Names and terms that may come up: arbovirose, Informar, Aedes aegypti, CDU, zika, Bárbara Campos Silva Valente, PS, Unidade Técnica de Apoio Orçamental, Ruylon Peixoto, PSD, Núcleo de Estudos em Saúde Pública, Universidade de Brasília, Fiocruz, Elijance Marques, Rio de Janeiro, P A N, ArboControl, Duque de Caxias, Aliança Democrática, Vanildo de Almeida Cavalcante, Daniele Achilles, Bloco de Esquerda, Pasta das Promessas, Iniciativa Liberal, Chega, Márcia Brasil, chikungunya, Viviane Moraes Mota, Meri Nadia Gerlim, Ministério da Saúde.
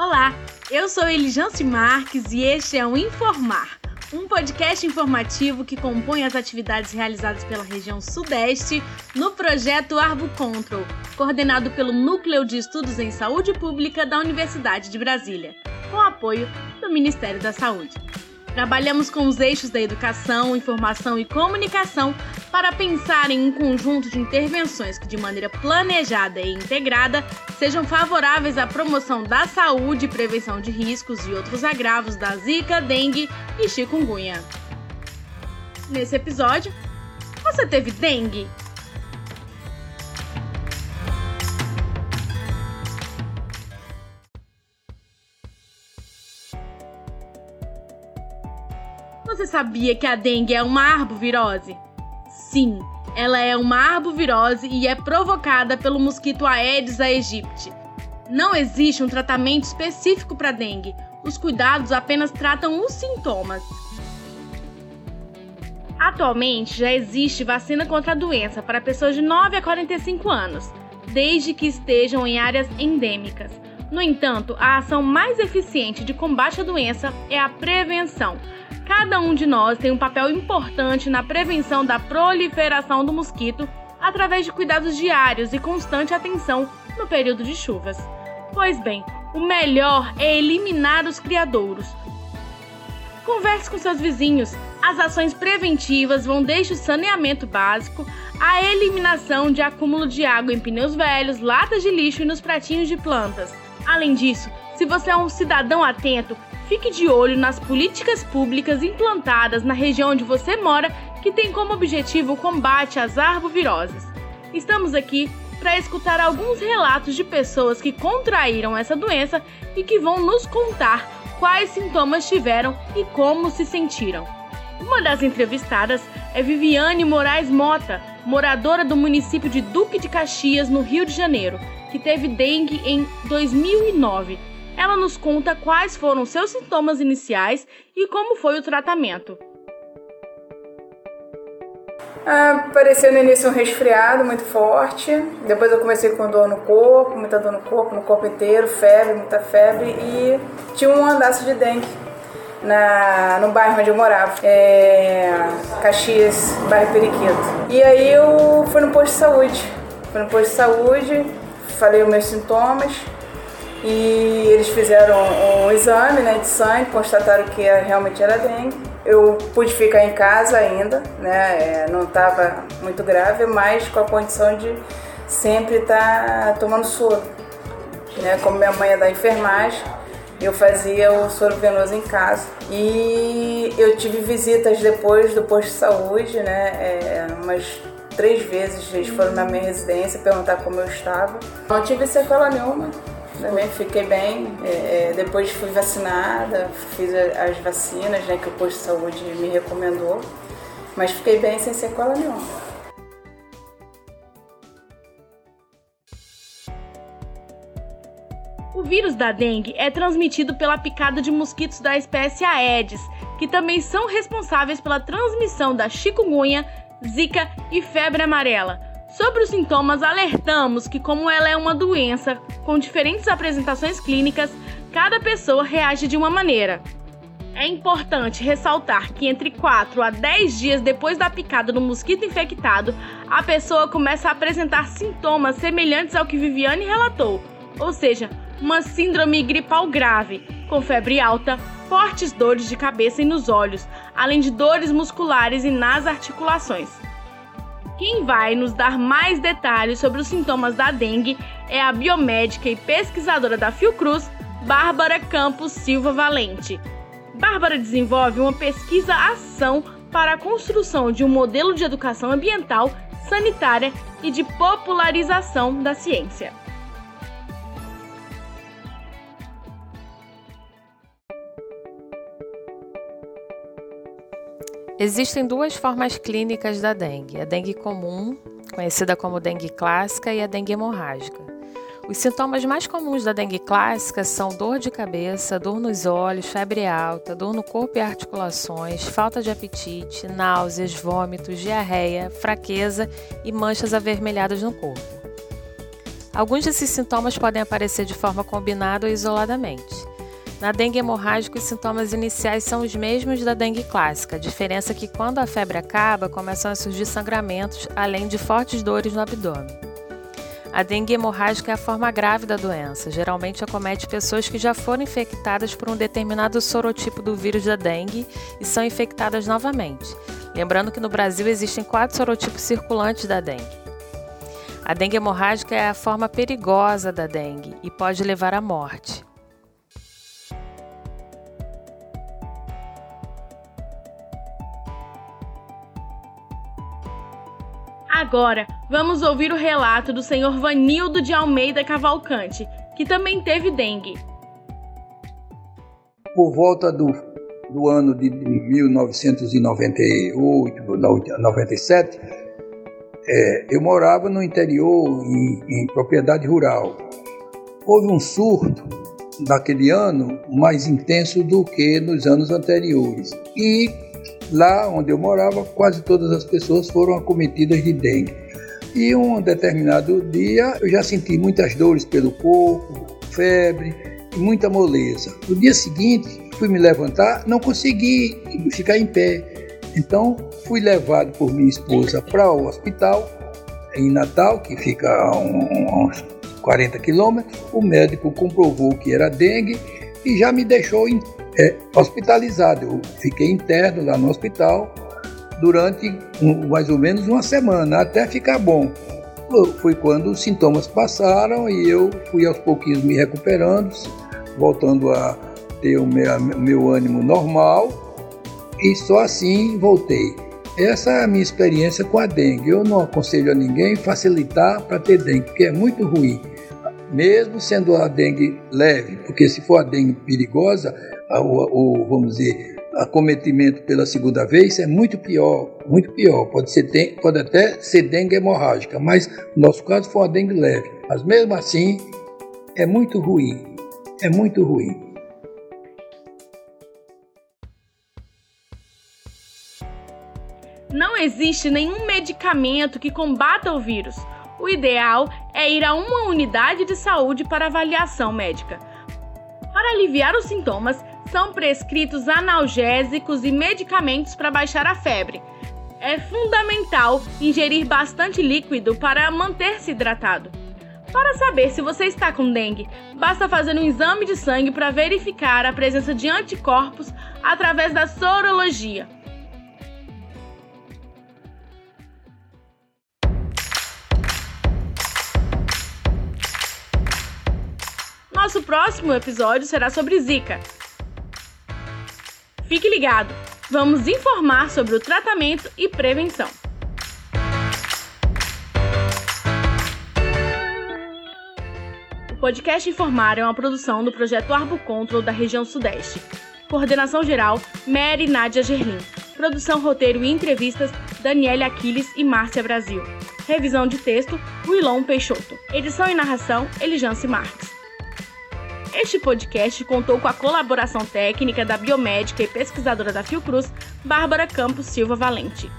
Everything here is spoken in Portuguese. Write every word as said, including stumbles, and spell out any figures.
Olá, eu sou Elijance Marques e este é o Informar, um podcast informativo que compõe as atividades realizadas pela região Sudeste no projeto ArboControl, coordenado pelo Núcleo de Estudos em Saúde Pública da Universidade de Brasília, com apoio do Ministério da Saúde. Trabalhamos com os eixos da educação, informação e comunicação para pensar em um conjunto de intervenções que, de maneira planejada e integrada, sejam favoráveis à promoção da saúde, prevenção de riscos e outros agravos da zika, dengue e chikungunya. Nesse episódio, você teve dengue? Você sabia que a dengue é uma arbovirose? Sim, ela é uma arbovirose e é provocada pelo mosquito Aedes aegypti. Não existe um tratamento específico para dengue. Os cuidados apenas tratam os sintomas. Atualmente, já existe vacina contra a doença para pessoas de nove a quarenta e cinco anos, desde que estejam em áreas endêmicas. No entanto, a ação mais eficiente de combate à doença é a prevenção. Cada um de nós tem um papel importante na prevenção da proliferação do mosquito através de cuidados diários e constante atenção no período de chuvas. Pois bem, o melhor é eliminar os criadouros. Converse com seus vizinhos. As ações preventivas vão desde o saneamento básico à eliminação de acúmulo de água em pneus velhos, latas de lixo e nos pratinhos de plantas. Além disso, se você é um cidadão atento, fique de olho nas políticas públicas implantadas na região onde você mora, que tem como objetivo o combate às arboviroses. Estamos aqui para escutar alguns relatos de pessoas que contraíram essa doença e que vão nos contar quais sintomas tiveram e como se sentiram. Uma das entrevistadas é Viviane Moraes Mota, moradora do município de Duque de Caxias, no Rio de Janeiro, que teve dengue em dois mil e nove. Ela nos conta quais foram seus sintomas iniciais e como foi o tratamento. Ah, apareceu no início um resfriado muito forte, depois eu comecei com dor no corpo, muita dor no corpo, no corpo inteiro, febre, muita febre e tinha um andaço de dengue na, no bairro onde eu morava, é, Caxias, bairro Periquito. E aí eu fui no posto de saúde, fui no posto de saúde, falei os meus sintomas, e eles fizeram um exame, né, de sangue, constataram que realmente era dengue. Eu pude ficar em casa ainda, né, não estava muito grave, mas com a condição de sempre estar tá tomando soro. Né, como minha mãe é da enfermagem, eu fazia o soro venoso em casa. E eu tive visitas depois do posto de saúde, né, é, umas três vezes eles foram na minha residência perguntar como eu estava. Não tive sequela nenhuma. Também fiquei bem, é, depois fui vacinada, fiz as vacinas, né, que o posto de saúde me recomendou, mas fiquei bem sem sequela nenhuma. O vírus da dengue é transmitido pela picada de mosquitos da espécie Aedes, que também são responsáveis pela transmissão da chikungunya, zika e febre amarela. Sobre os sintomas, alertamos que, como ela é uma doença com diferentes apresentações clínicas, cada pessoa reage de uma maneira. É importante ressaltar que entre quatro a dez dias depois da picada do mosquito infectado, a pessoa começa a apresentar sintomas semelhantes ao que Viviane relatou, ou seja, uma síndrome gripal grave, com febre alta, fortes dores de cabeça e nos olhos, além de dores musculares e nas articulações. Quem vai nos dar mais detalhes sobre os sintomas da dengue é a biomédica e pesquisadora da Fiocruz, Bárbara Campos Silva Valente. Bárbara desenvolve uma pesquisa-ação para a construção de um modelo de educação ambiental, sanitária e de popularização da ciência. Existem duas formas clínicas da dengue, a dengue comum, conhecida como dengue clássica, e a dengue hemorrágica. Os sintomas mais comuns da dengue clássica são dor de cabeça, dor nos olhos, febre alta, dor no corpo e articulações, falta de apetite, náuseas, vômitos, diarreia, fraqueza e manchas avermelhadas no corpo. Alguns desses sintomas podem aparecer de forma combinada ou isoladamente. Na dengue hemorrágica, os sintomas iniciais são os mesmos da dengue clássica, a diferença é que quando a febre acaba, começam a surgir sangramentos, além de fortes dores no abdômen. A dengue hemorrágica é a forma grave da doença, geralmente acomete pessoas que já foram infectadas por um determinado sorotipo do vírus da dengue e são infectadas novamente. Lembrando que no Brasil existem quatro sorotipos circulantes da dengue. A dengue hemorrágica é a forma perigosa da dengue e pode levar à morte. Agora, vamos ouvir o relato do senhor Vanildo de Almeida Cavalcante, que também teve dengue. Por volta do, do ano de mil novecentos e noventa e oito, noventa e sete, é, eu morava no interior, em, em propriedade rural. Houve um surto naquele ano mais intenso do que nos anos anteriores. E lá onde eu morava, quase todas as pessoas foram acometidas de dengue. E um determinado dia, eu já senti muitas dores pelo corpo, febre e muita moleza. No dia seguinte, fui me levantar, não consegui ficar em pé. Então, fui levado por minha esposa para o hospital, em Natal, que fica a uns quarenta quilômetros. O médico comprovou que era dengue e já me deixou em É, hospitalizado. Eu fiquei interno lá no hospital durante um, mais ou menos uma semana, até ficar bom. Foi quando os sintomas passaram e eu fui aos pouquinhos me recuperando, voltando a ter o meu, meu ânimo normal, e só assim voltei. Essa é a minha experiência com a dengue. Eu não aconselho a ninguém facilitar para ter dengue, porque é muito ruim, mesmo sendo a dengue leve, porque se for a dengue perigosa, ou vamos dizer, acometimento pela segunda vez, é muito pior, muito pior. Pode ser, pode até ser dengue hemorrágica, mas no nosso caso foi uma dengue leve. Mas mesmo assim, é muito ruim, é muito ruim. Não existe nenhum medicamento que combata o vírus. O ideal é ir a uma unidade de saúde para avaliação médica. Para aliviar os sintomas, são prescritos analgésicos e medicamentos para baixar a febre. É fundamental ingerir bastante líquido para manter-se hidratado. Para saber se você está com dengue, basta fazer um exame de sangue para verificar a presença de anticorpos através da sorologia. Nosso próximo episódio será sobre Zika. Fique ligado, vamos informar sobre o tratamento e prevenção. O podcast Informar é uma produção do projeto ArboControl da região Sudeste. Coordenação geral, Meri Nadia Gerlim. Produção, roteiro e entrevistas, Daniele Achilles e Márcia Brasil. Revisão de texto, Ruylon Peixoto. Edição e narração, Elijance Marques. Este podcast contou com a colaboração técnica da biomédica e pesquisadora da Fiocruz, Bárbara Campos Silva Valente.